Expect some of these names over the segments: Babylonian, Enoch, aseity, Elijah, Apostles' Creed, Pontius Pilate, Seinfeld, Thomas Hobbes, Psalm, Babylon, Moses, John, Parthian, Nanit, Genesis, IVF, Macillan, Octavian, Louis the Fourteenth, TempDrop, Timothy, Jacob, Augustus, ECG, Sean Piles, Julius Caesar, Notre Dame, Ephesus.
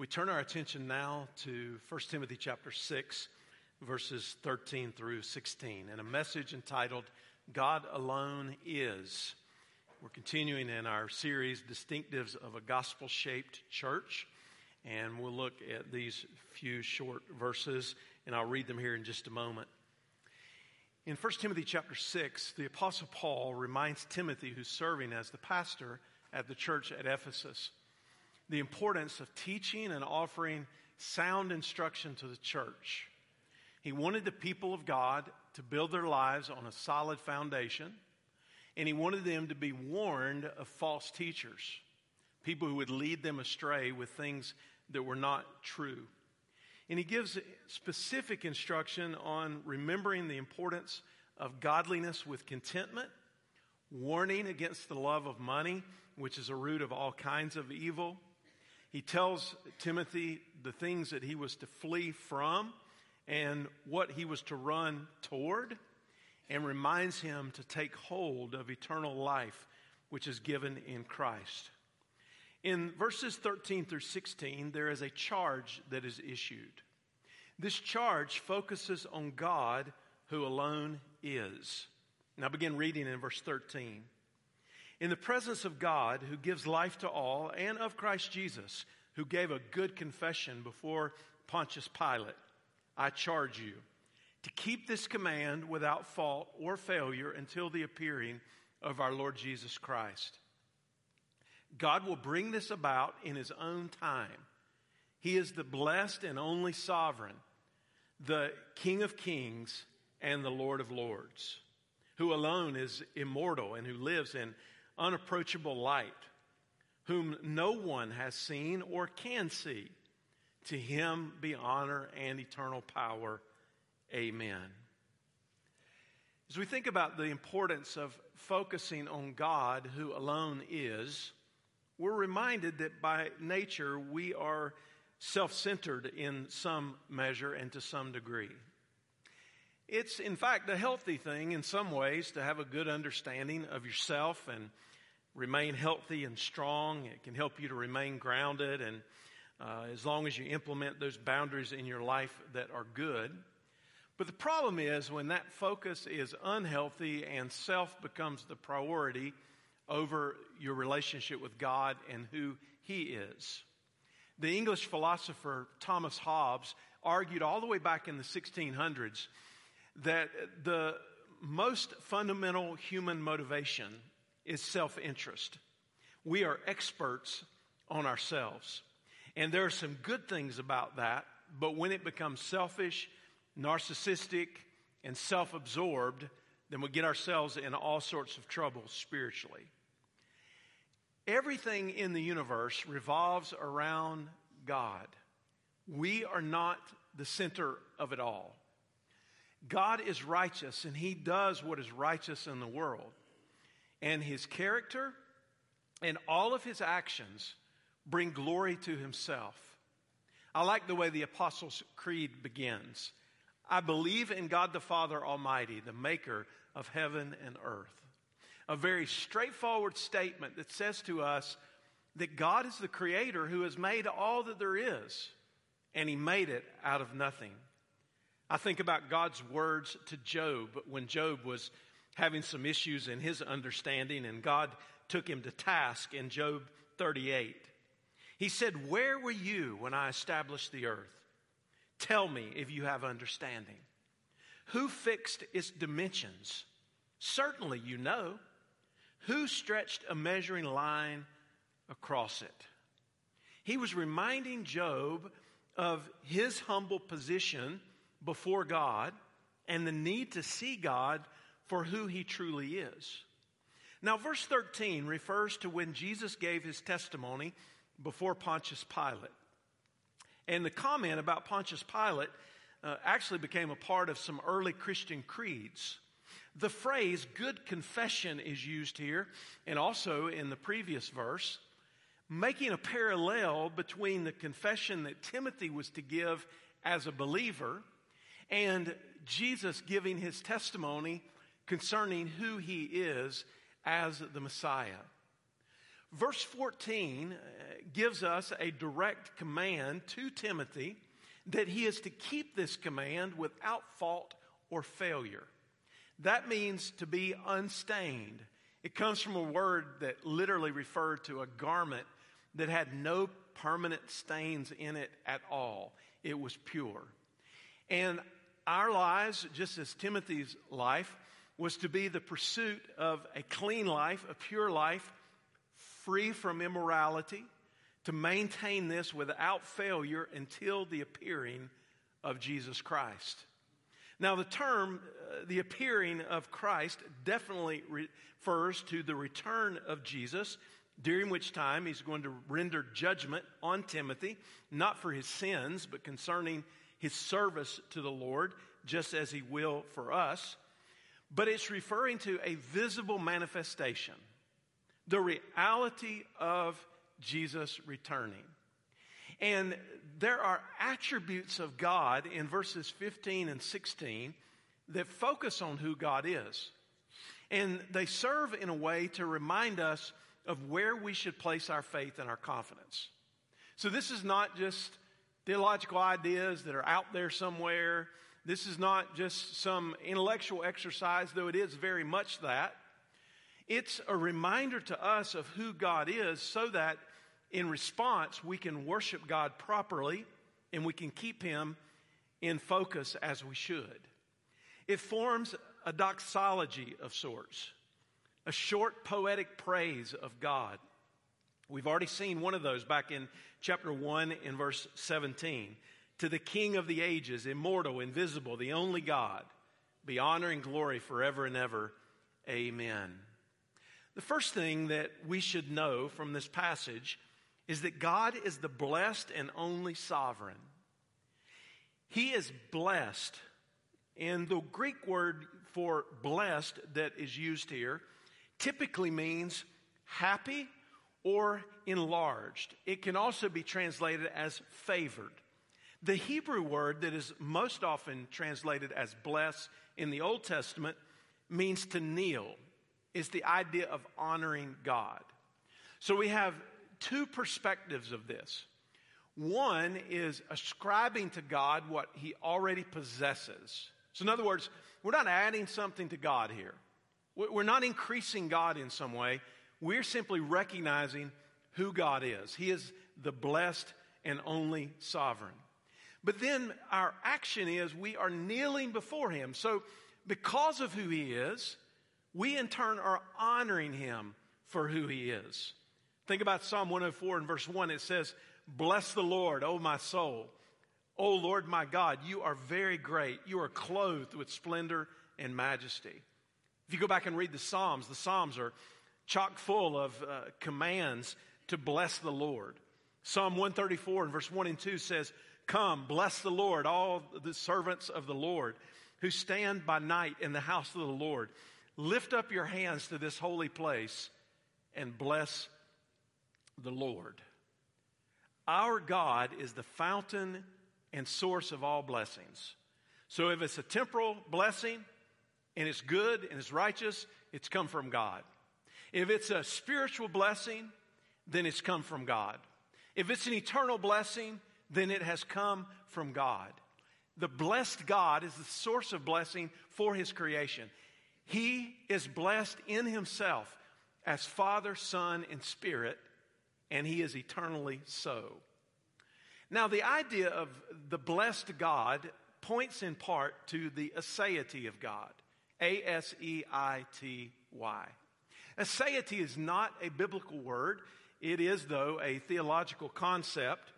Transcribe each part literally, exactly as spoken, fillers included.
We turn our attention now to First Timothy chapter six, verses thirteen through sixteen, and a message entitled, God Alone Is. We're continuing in our series, Distinctives of a Gospel-Shaped Church, and we'll look at these few short verses, and I'll read them here in just a moment. In First Timothy chapter six, the Apostle Paul reminds Timothy, who's serving as the pastor at the church at Ephesus, the importance of teaching and offering sound instruction to the church. He wanted the people of God to build their lives on a solid foundation, and he wanted them to be warned of false teachers, people who would lead them astray with things that were not true. And he gives specific instruction on remembering the importance of godliness with contentment, warning against the love of money, which is a root of all kinds of evil. He tells Timothy the things that he was to flee from and what he was to run toward, and reminds him to take hold of eternal life, which is given in Christ. In verses thirteen through sixteen, there is a charge that is issued. This charge focuses on God who alone is. Now begin reading in verse thirteen. In the presence of God who gives life to all, and of Christ Jesus who gave a good confession before Pontius Pilate, I charge you to keep this command without fault or failure until the appearing of our Lord Jesus Christ. God will bring this about in his own time. He is the blessed and only sovereign, the King of kings and the Lord of lords, who alone is immortal and who lives in unapproachable light, whom no one has seen or can see. To him be honor and eternal power. Amen. As we think about the importance of focusing on God who alone is, we're reminded that by nature we are self-centered in some measure and to some degree. It's, in fact, a healthy thing in some ways to have a good understanding of yourself and remain healthy and strong. It can help you to remain grounded, and uh, as long as you implement those boundaries in your life that are good. But the problem is when that focus is unhealthy and self becomes the priority over your relationship with God and who he is. The English philosopher Thomas Hobbes argued all the way back in the sixteen hundreds that the most fundamental human motivation is self-interest. We are experts on ourselves. And there are some good things about that, but when it becomes selfish, narcissistic, and self-absorbed, then we get ourselves in all sorts of trouble spiritually. Everything in the universe revolves around God. We are not the center of it all. God is righteous, and he does what is righteous in the world. And his character and all of his actions bring glory to himself. I like the way the Apostles' Creed begins. I believe in God the Father Almighty, the maker of heaven and earth. A very straightforward statement that says to us that God is the creator who has made all that there is, and he made it out of nothing. I think about God's words to Job when Job was having some issues in his understanding, and God took him to task in Job thirty-eight. He said, "Where were you when I established the earth? Tell me if you have understanding. Who fixed its dimensions? Certainly you know. Who stretched a measuring line across it?" He was reminding Job of his humble position before God and the need to see God for who he truly is. Now, verse thirteen refers to when Jesus gave his testimony before Pontius Pilate. And the comment about Pontius Pilate uh, actually became a part of some early Christian creeds. The phrase good confession is used here, and also in the previous verse, making a parallel between the confession that Timothy was to give as a believer and Jesus giving his testimony concerning who he is as the Messiah. Verse fourteen gives us a direct command to Timothy that he is to keep this command without fault or failure. That means to be unstained. It comes from a word that literally referred to a garment that had no permanent stains in it at all. It was pure. And our lives, just as Timothy's life, was to be the pursuit of a clean life, a pure life, free from immorality, to maintain this without failure until the appearing of Jesus Christ. Now, the term, uh, the appearing of Christ, definitely refers to the return of Jesus, during which time he's going to render judgment on Timothy, not for his sins, but concerning his service to the Lord, just as he will for us. But it's referring to a visible manifestation, the reality of Jesus returning. And there are attributes of God in verses fifteen and sixteen that focus on who God is. And they serve in a way to remind us of where we should place our faith and our confidence. So this is not just theological ideas that are out there somewhere. This is not just some intellectual exercise, though it is very much that. It's a reminder to us of who God is so that in response, we can worship God properly and we can keep him in focus as we should. It forms a doxology of sorts, a short poetic praise of God. We've already seen one of those back in chapter one in verse seventeen. To the King of the ages, immortal, invisible, the only God, be honor and glory forever and ever. Amen. The first thing that we should know from this passage is that God is the blessed and only sovereign. He is blessed. And the Greek word for blessed that is used here typically means happy or enlarged. It can also be translated as favored. The Hebrew word that is most often translated as blessed in the Old Testament means to kneel. It's the idea of honoring God. So we have two perspectives of this. One is ascribing to God what he already possesses. So in other words, we're not adding something to God here. We're not increasing God in some way. We're simply recognizing who God is. He is the blessed and only sovereign. But then our action is we are kneeling before him. So because of who he is, we in turn are honoring him for who he is. Think about Psalm one oh four and verse one. It says, bless the Lord, O my soul. O Lord, my God, you are very great. You are clothed with splendor and majesty. If you go back and read the Psalms, the Psalms are chock full of uh, commands to bless the Lord. Psalm one thirty-four and verse one and two says, come, bless the Lord, all the servants of the Lord who stand by night in the house of the Lord. Lift up your hands to this holy place and bless the Lord. Our God is the fountain and source of all blessings. So if it's a temporal blessing and it's good and it's righteous, it's come from God. If it's a spiritual blessing, then it's come from God. If it's an eternal blessing, then it has come from God. The blessed God is the source of blessing for his creation. He is blessed in himself as Father, Son, and Spirit, and he is eternally so. Now, the idea of the blessed God points in part to the aseity of God, A S E I T Y. Aseity is not a biblical word. It is, though, a theological concept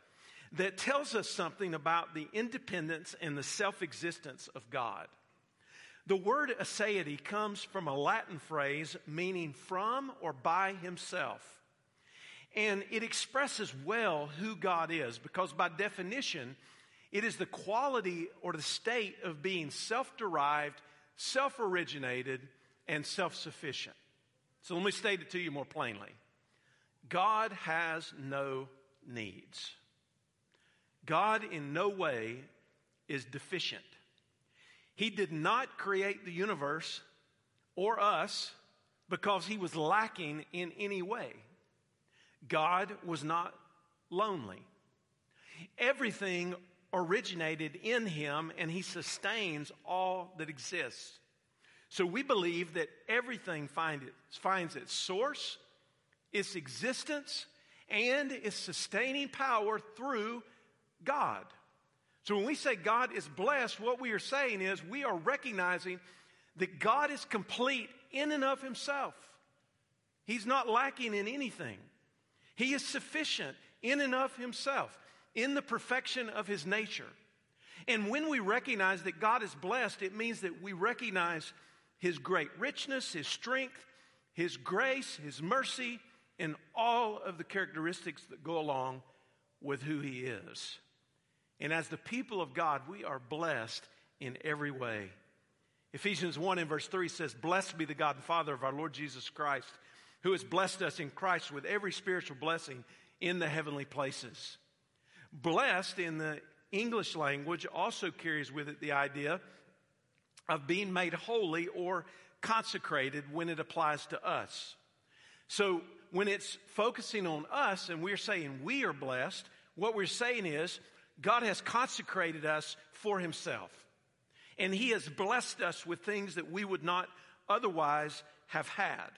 that tells us something about the independence and the self-existence of God. The word aseity comes from a Latin phrase meaning from or by himself. And it expresses well who God is because by definition, it is the quality or the state of being self-derived, self-originated, and self-sufficient. So let me state it to you more plainly. God has no needs. God in no way is deficient. He did not create the universe or us because he was lacking in any way. God was not lonely. Everything originated in him, and he sustains all that exists. So we believe that everything find it, finds its source, its existence, and its sustaining power through God. So when we say God is blessed, what we are saying is we are recognizing that God is complete in and of himself. He's not lacking in anything. He is sufficient in and of himself, in the perfection of his nature. And when we recognize that God is blessed, it means that we recognize his great richness, his strength, his grace, his mercy, and all of the characteristics that go along with who he is. And as the people of God, we are blessed in every way. Ephesians one and verse three says, "Blessed be the God and Father of our Lord Jesus Christ, who has blessed us in Christ with every spiritual blessing in the heavenly places." Blessed in the English language also carries with it the idea of being made holy or consecrated when it applies to us. So when it's focusing on us and we're saying we are blessed, what we're saying is God has consecrated us for himself. And he has blessed us with things that we would not otherwise have had.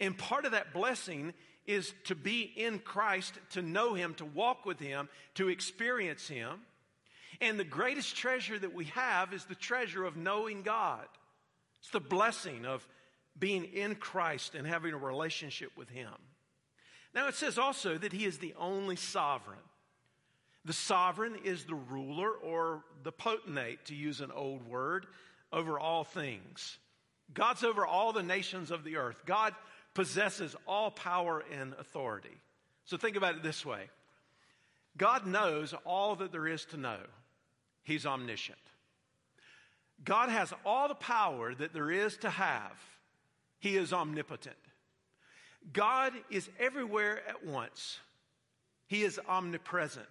And part of that blessing is to be in Christ, to know him, to walk with him, to experience him. And the greatest treasure that we have is the treasure of knowing God. It's the blessing of being in Christ and having a relationship with him. Now it says also that he is the only sovereign. The sovereign is the ruler or the potentate, to use an old word, over all things. God's over all the nations of the earth. God possesses all power and authority. So think about it this way. God knows all that there is to know. He's omniscient. God has all the power that there is to have. He is omnipotent. God is everywhere at once. He is omnipresent.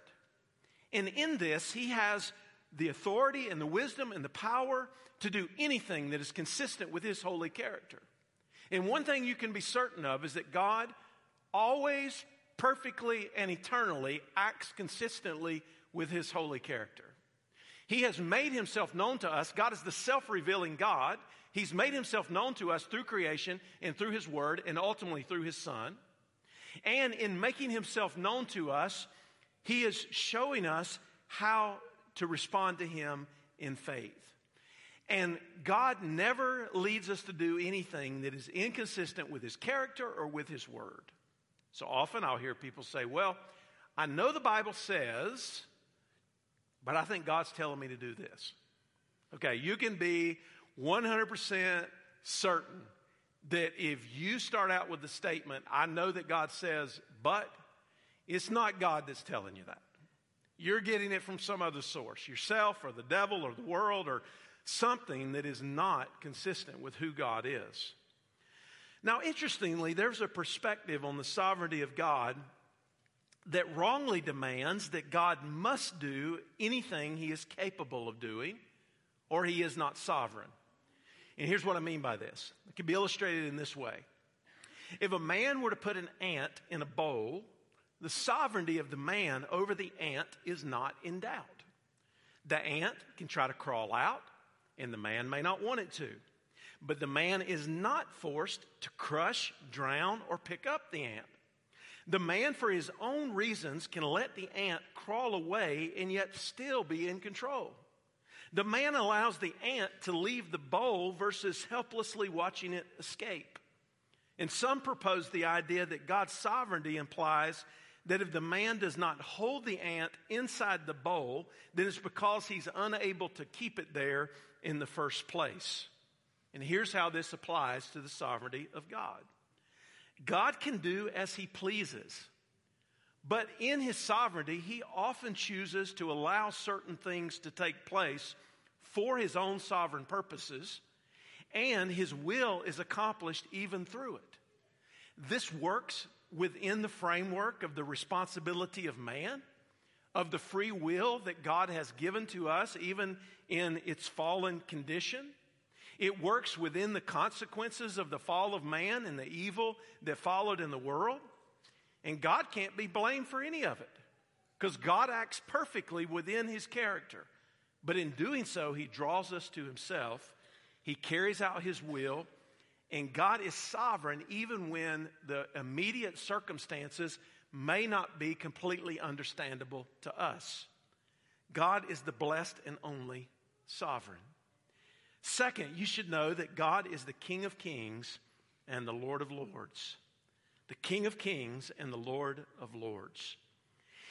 And in this, he has the authority and the wisdom and the power to do anything that is consistent with his holy character. And one thing you can be certain of is that God always, perfectly, and eternally acts consistently with his holy character. He has made himself known to us. God is the self-revealing God. He's made himself known to us through creation and through his word and ultimately through his son. And in making himself known to us, he is showing us how to respond to him in faith. And God never leads us to do anything that is inconsistent with his character or with his word. So often I'll hear people say, well, I know the Bible says, but I think God's telling me to do this. Okay, you can be one hundred percent certain that if you start out with the statement, I know that God says, but it's not God that's telling you that. You're getting it from some other source, yourself or the devil or the world or something that is not consistent with who God is. Now, interestingly, there's a perspective on the sovereignty of God that wrongly demands that God must do anything he is capable of doing, or he is not sovereign. And here's what I mean by this. It can be illustrated in this way. If a man were to put an ant in a bowl, the sovereignty of the man over the ant is not in doubt. The ant can try to crawl out, and the man may not want it to. But the man is not forced to crush, drown, or pick up the ant. The man, for his own reasons, can let the ant crawl away and yet still be in control. The man allows the ant to leave the bowl versus helplessly watching it escape. And some propose the idea that God's sovereignty implies that if the man does not hold the ant inside the bowl, then it's because he's unable to keep it there in the first place. And here's how this applies to the sovereignty of God. God can do as he pleases, but in his sovereignty, he often chooses to allow certain things to take place for his own sovereign purposes, and his will is accomplished even through it. This works within the framework of the responsibility of man, of the free will that God has given to us, even in its fallen condition. It works within the consequences of the fall of man and the evil that followed in the world. And God can't be blamed for any of it, because God acts perfectly within his character. But in doing so, he draws us to himself. He carries out his will. And God is sovereign even when the immediate circumstances may not be completely understandable to us. God is the blessed and only sovereign. Second, you should know that God is the King of Kings and the Lord of Lords. The King of Kings and the Lord of Lords.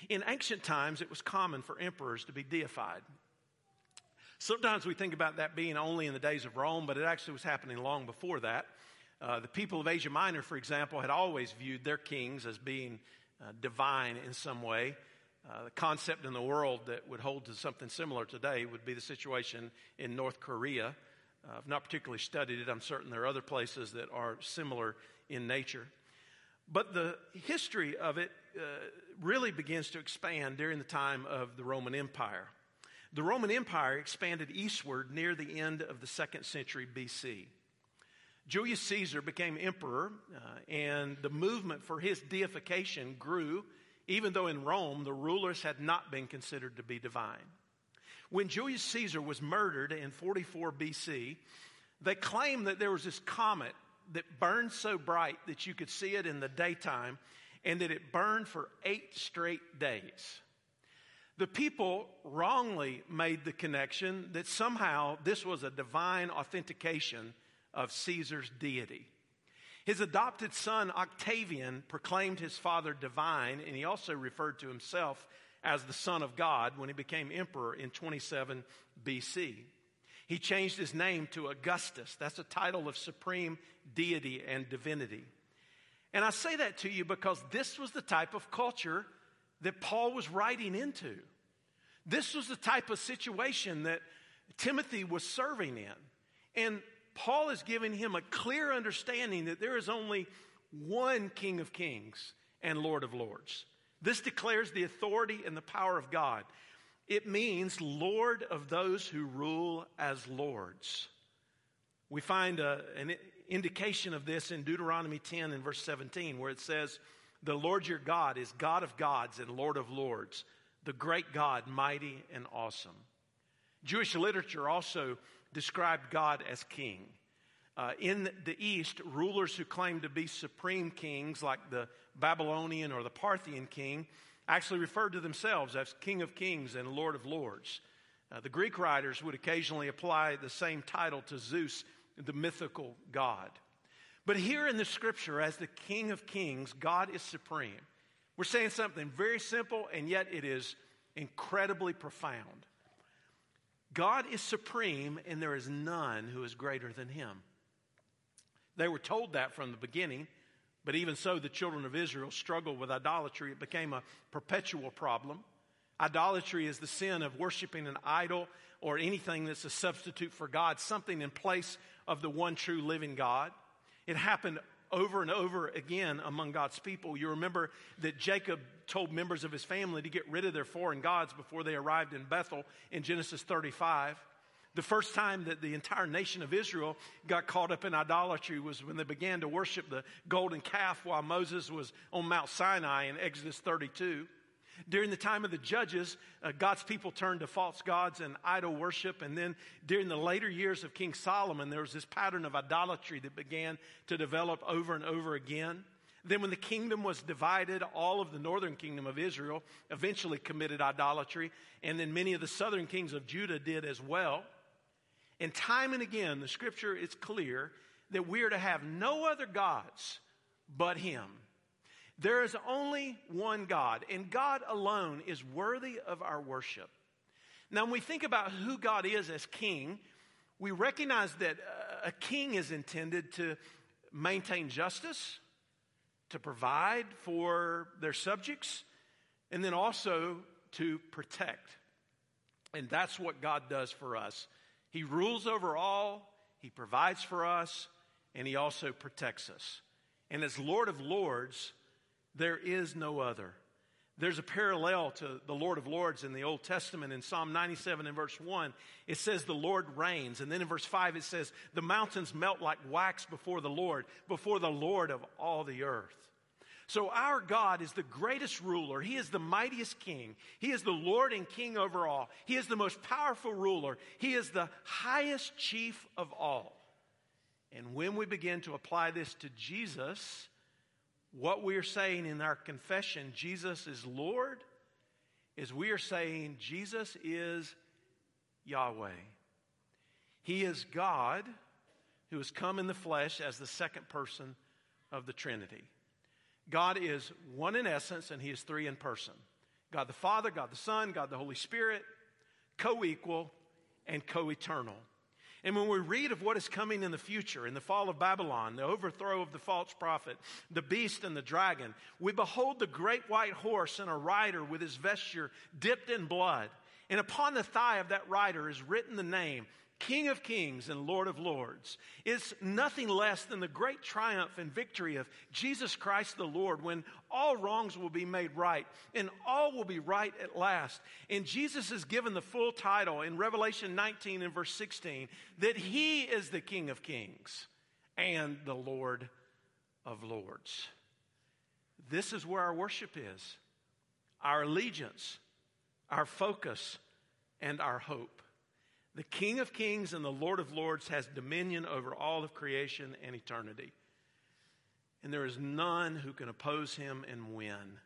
In ancient times, it was common for emperors to be deified. Sometimes we think about that being only in the days of Rome, but it actually was happening long before that. Uh, the people of Asia Minor, for example, had always viewed their kings as being uh, divine in some way. Uh, the concept in the world that would hold to something similar today would be the situation in North Korea. Uh, I've not particularly studied it. I'm certain there are other places that are similar in nature. But the history of it uh, really begins to expand during the time of the Roman Empire. The Roman Empire expanded eastward near the end of the second century B C. Julius Caesar became emperor, uh, and the movement for his deification grew, even though in Rome the rulers had not been considered to be divine. When Julius Caesar was murdered in forty-four B C, they claimed that there was this comet that burned so bright that you could see it in the daytime, and that it burned for eight straight days. The people wrongly made the connection that somehow this was a divine authentication of Caesar's deity. His adopted son Octavian proclaimed his father divine, and he also referred to himself as the Son of God when he became emperor in twenty-seven B C. He changed his name to Augustus. That's a title of supreme deity and divinity. And I say that to you because this was the type of culture that Paul was writing into. This was the type of situation that Timothy was serving in. And Paul is giving him a clear understanding that there is only one King of Kings and Lord of Lords. This declares the authority and the power of God. It means Lord of those who rule as lords. We find a, an indication of this in Deuteronomy ten and verse seventeen, where it says, "The Lord your God is God of gods and Lord of lords, the great God, mighty and awesome." Jewish literature also described God as king. Uh, in the East, rulers who claimed to be supreme kings, like the Babylonian or the Parthian king, actually referred to themselves as King of Kings and Lord of Lords. Uh, the Greek writers would occasionally apply the same title to Zeus, the mythical god. But here in the scripture, as the King of Kings, God is supreme. We're saying something very simple, and yet it is incredibly profound. God is supreme, and there is none who is greater than him. They were told that from the beginning, but even so, the children of Israel struggled with idolatry. It became a perpetual problem. Idolatry is the sin of worshiping an idol or anything that's a substitute for God, something in place of the one true living God. It happened over and over again among God's people. You remember that Jacob told members of his family to get rid of their foreign gods before they arrived in Bethel in Genesis thirty-five. The first time that the entire nation of Israel got caught up in idolatry was when they began to worship the golden calf while Moses was on Mount Sinai in Exodus thirty-two. During the time of the judges, uh, God's people turned to false gods and idol worship. And then during the later years of King Solomon, there was this pattern of idolatry that began to develop over and over again. Then when the kingdom was divided, all of the northern kingdom of Israel eventually committed idolatry. And then many of the southern kings of Judah did as well. And time and again, the scripture is clear that we are to have no other gods but him. There is only one God, and God alone is worthy of our worship. Now, when we think about who God is as king, we recognize that a king is intended to maintain justice, to provide for their subjects, and then also to protect. And that's what God does for us. He rules over all, he provides for us, and he also protects us. And as Lord of Lords, there is no other. There's a parallel to the Lord of Lords in the Old Testament. In Psalm ninety-seven and verse one, it says the Lord reigns. And then in verse five, it says the mountains melt like wax before the Lord, before the Lord of all the earth. So our God is the greatest ruler. He is the mightiest king. He is the Lord and King over all. He is the most powerful ruler. He is the highest chief of all. And when we begin to apply this to Jesus, what we are saying in our confession, Jesus is Lord, is we are saying Jesus is Yahweh. He is God who has come in the flesh as the second person of the Trinity. God is one in essence, and He is three in person. God the Father, God the Son, God the Holy Spirit, co-equal and co-eternal. And when we read of what is coming in the future, in the fall of Babylon, the overthrow of the false prophet, the beast and the dragon, we behold the great white horse and a rider with his vesture dipped in blood. And upon the thigh of that rider is written the name, King of Kings and Lord of Lords. It's nothing less than the great triumph and victory of Jesus Christ the Lord, when all wrongs will be made right and all will be right at last. And Jesus is given the full title in Revelation nineteen and verse sixteen that He is the King of Kings and the Lord of Lords. This is where our worship is, our allegiance, our focus, and our hope. The King of Kings and the Lord of Lords has dominion over all of creation and eternity. And there is none who can oppose Him and win.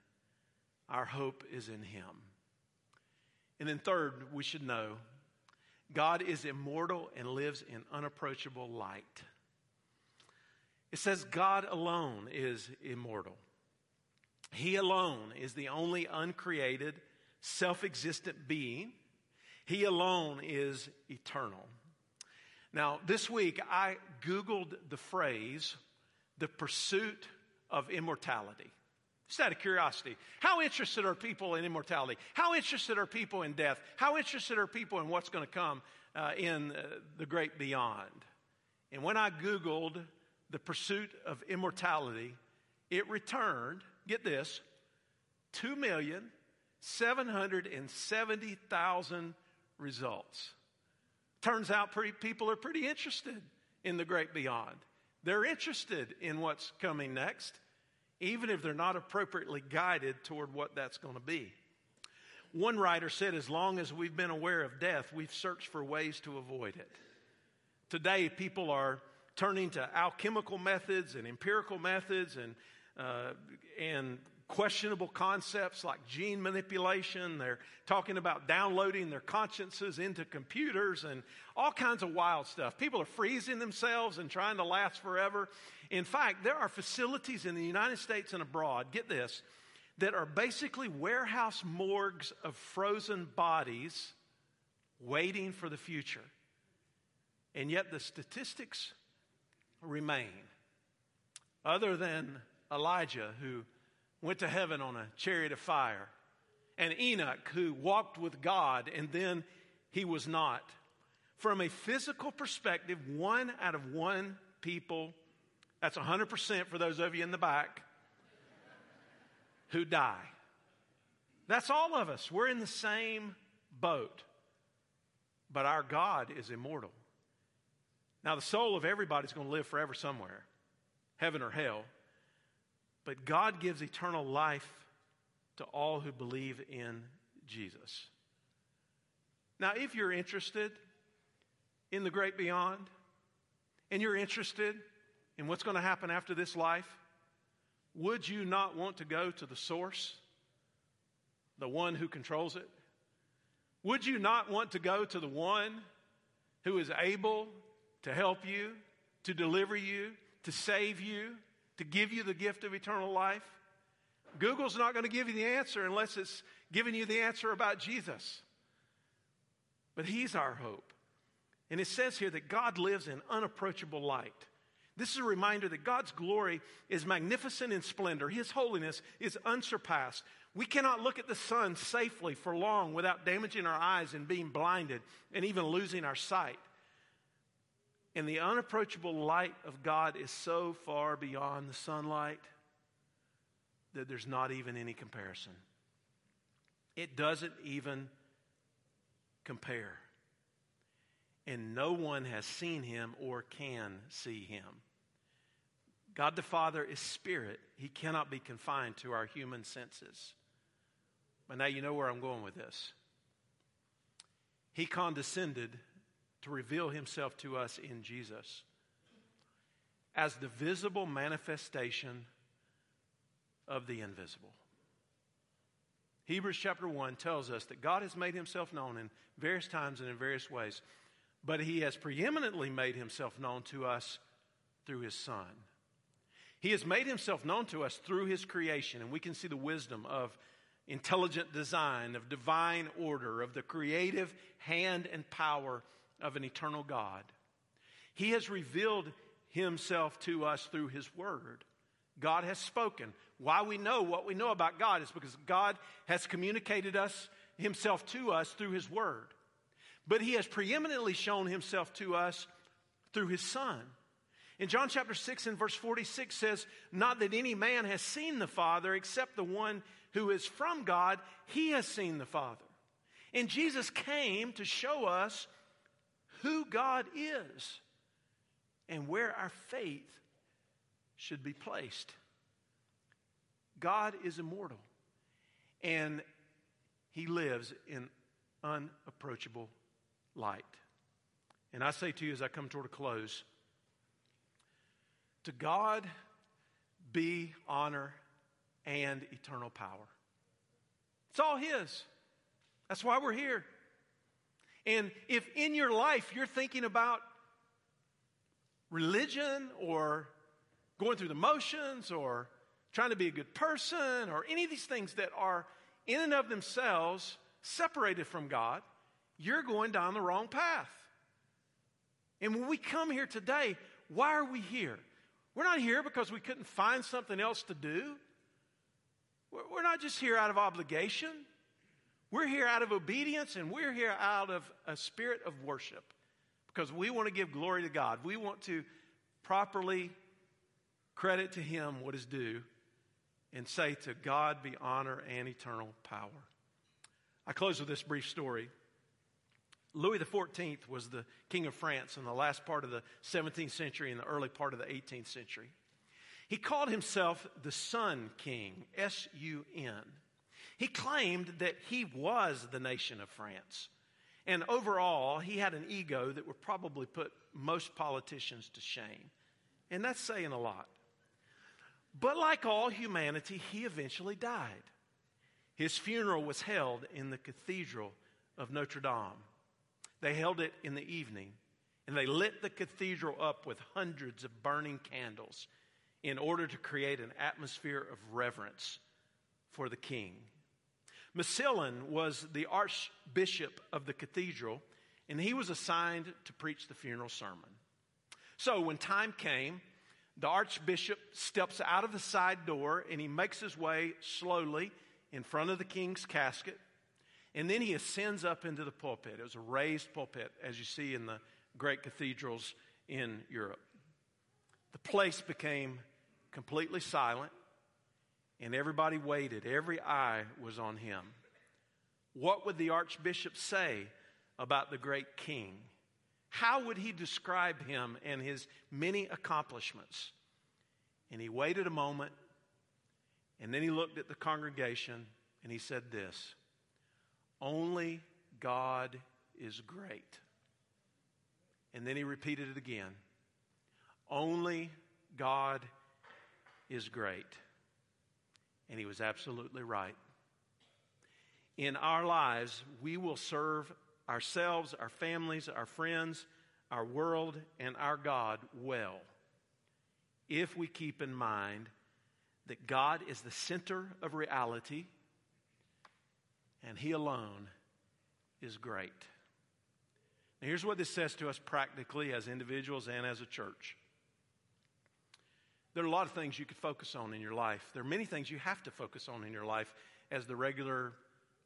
Our hope is in Him. And then third, we should know God is immortal and lives in unapproachable light. It says God alone is immortal. He alone is the only uncreated, self-existent being. He alone is eternal. Now, this week I Googled the phrase, the pursuit of immortality. Just out of curiosity. How interested are people in immortality? How interested are people in death? How interested are people in what's going to come uh, in uh, the great beyond? And when I Googled the pursuit of immortality, it returned, get this, two million seven hundred seventy thousand results. Turns out pretty, people are pretty interested in the great beyond. They're interested in what's coming next, even if they're not appropriately guided toward what that's going to be. One writer said, as long as we've been aware of death, we've searched for ways to avoid it. Today, people are turning to alchemical methods and empirical methods and uh, and questionable concepts like gene manipulation. They're talking about downloading their consciences into computers and all kinds of wild stuff. People are freezing themselves and trying to last forever. In fact, there are facilities in the United States and abroad, get this, that are basically warehouse morgues of frozen bodies waiting for the future. And yet the statistics remain. Other than Elijah, who went to heaven on a chariot of fire, and Enoch, who walked with God and then he was not. From a physical perspective, one out of one people, that's one hundred percent for those of you in the back, who die. That's all of us. We're in the same boat. But our God is immortal. Now, the soul of everybody's going to live forever somewhere, heaven or hell. But God gives eternal life to all who believe in Jesus. Now, if you're interested in the great beyond, and you're interested in what's going to happen after this life, would you not want to go to the source, the one who controls it? Would you not want to go to the one who is able to help you, to deliver you, to save you, to give you the gift of eternal life? Google's not going to give you the answer unless it's giving you the answer about Jesus. But He's our hope. And it says here that God lives in unapproachable light. This is a reminder that God's glory is magnificent in splendor. His holiness is unsurpassed. We cannot look at the sun safely for long without damaging our eyes and being blinded and even losing our sight. And the unapproachable light of God is so far beyond the sunlight that there's not even any comparison. It doesn't even compare. And no one has seen Him or can see Him. God the Father is spirit. He cannot be confined to our human senses. But now you know where I'm going with this. He condescended to reveal himself to us in Jesus as the visible manifestation of the invisible. Hebrews chapter one tells us that God has made himself known in various times and in various ways, but he has preeminently made himself known to us through his Son. He has made himself known to us through his creation, and we can see the wisdom of intelligent design, of divine order, of the creative hand and power of an eternal God. He has revealed himself to us through his word. God has spoken. Why we know what we know about God is because God has communicated us himself to us through his word. But he has preeminently shown himself to us through his Son. In John chapter six and verse forty-six says, "Not that any man has seen the Father except the one who is from God, he has seen the Father." And Jesus came to show us who God is and where our faith should be placed. God is immortal, and he lives in unapproachable light. And I say to you as I come toward a close, to God be honor and eternal power. It's all his. That's why we're here. And if in your life you're thinking about religion or going through the motions or trying to be a good person or any of these things that are in and of themselves separated from God, you're going down the wrong path. And when we come here today, why are we here? We're not here because we couldn't find something else to do. We're not just here out of obligation. We're here out of obedience, and we're here out of a spirit of worship because we want to give glory to God. We want to properly credit to him what is due and say to God be honor and eternal power. I close with this brief story. Louis the Fourteenth was the king of France in the last part of the seventeenth century and the early part of the eighteenth century. He called himself the Sun King, S U N. He claimed that he was the nation of France. And overall, he had an ego that would probably put most politicians to shame. And that's saying a lot. But like all humanity, he eventually died. His funeral was held in the Cathedral of Notre Dame. They held it in the evening, and they lit the cathedral up with hundreds of burning candles in order to create an atmosphere of reverence for the king. Macillan was the archbishop of the cathedral, and he was assigned to preach the funeral sermon. So when time came, the archbishop steps out of the side door, and he makes his way slowly in front of the king's casket, and then he ascends up into the pulpit. It was a raised pulpit, as you see in the great cathedrals in Europe. The place became completely silent, and everybody waited. Every eye was on him. What would the archbishop say about the great king? How would he describe him and his many accomplishments? And he waited a moment, and then he looked at the congregation, and he said this, "Only God is great." And then he repeated it again. "Only God is great." And he was absolutely right. In our lives, we will serve ourselves, our families, our friends, our world, and our God well if we keep in mind that God is the center of reality, and he alone is great. Now, here's what this says to us practically as individuals and as a church. There are a lot of things you could focus on in your life. There are many things you have to focus on in your life as the regular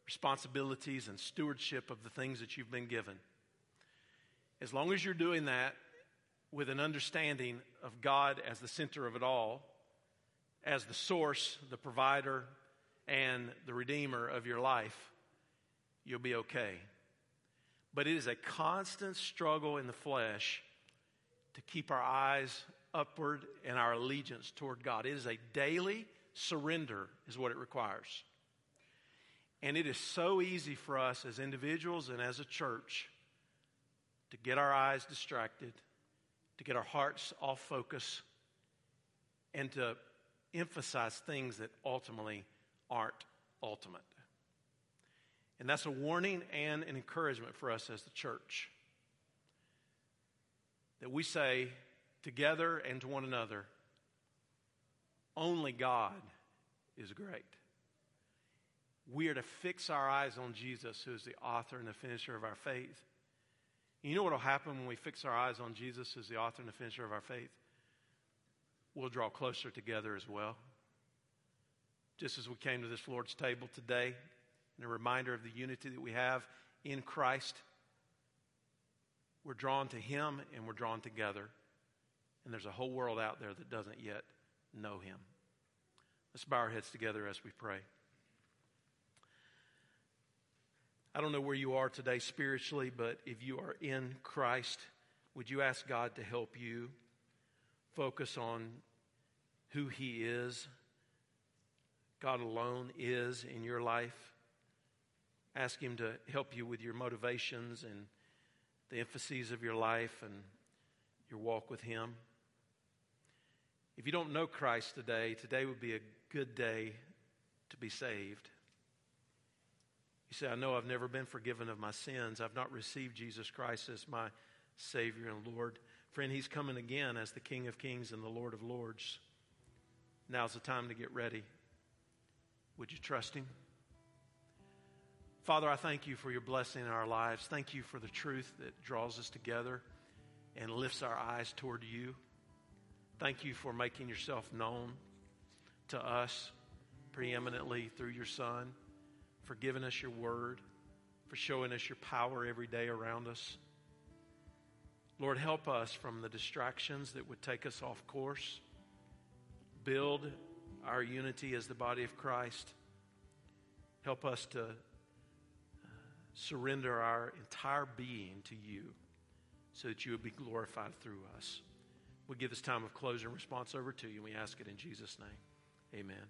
responsibilities and stewardship of the things that you've been given. As long as you're doing that with an understanding of God as the center of it all, as the source, the provider, and the redeemer of your life, you'll be okay. But it is a constant struggle in the flesh to keep our eyes upward in our allegiance toward God. It is a daily surrender is what it requires. And it is so easy for us as individuals and as a church to get our eyes distracted, to get our hearts off focus, and to emphasize things that ultimately aren't ultimate. And that's a warning and an encouragement for us as the church. That we say together and to one another, only God is great. We are to fix our eyes on Jesus, who is the author and the finisher of our faith. You know what will happen when we fix our eyes on Jesus, who is the author and the finisher of our faith? We'll draw closer together as well. Just as we came to this Lord's table today, and a reminder of the unity that we have in Christ, we're drawn to Him and we're drawn together. And there's a whole world out there that doesn't yet know Him. Let's bow our heads together as we pray. I don't know where you are today spiritually, but if you are in Christ, would you ask God to help you focus on who He is? God alone is in your life. Ask Him to help you with your motivations and the emphases of your life and your walk with Him. If you don't know Christ today, today would be a good day to be saved. You say, I know I've never been forgiven of my sins. I've not received Jesus Christ as my Savior and Lord. Friend, He's coming again as the King of Kings and the Lord of Lords. Now's the time to get ready. Would you trust Him? Father, I thank You for Your blessing in our lives. Thank You for the truth that draws us together and lifts our eyes toward You. Thank You for making Yourself known to us preeminently through Your Son, for giving us Your word, for showing us Your power every day around us. Lord, help us from the distractions that would take us off course. Build our unity as the body of Christ. Help us to surrender our entire being to You so that You would be glorified through us. We give this time of closure and response over to You, and we ask it in Jesus' name. Amen.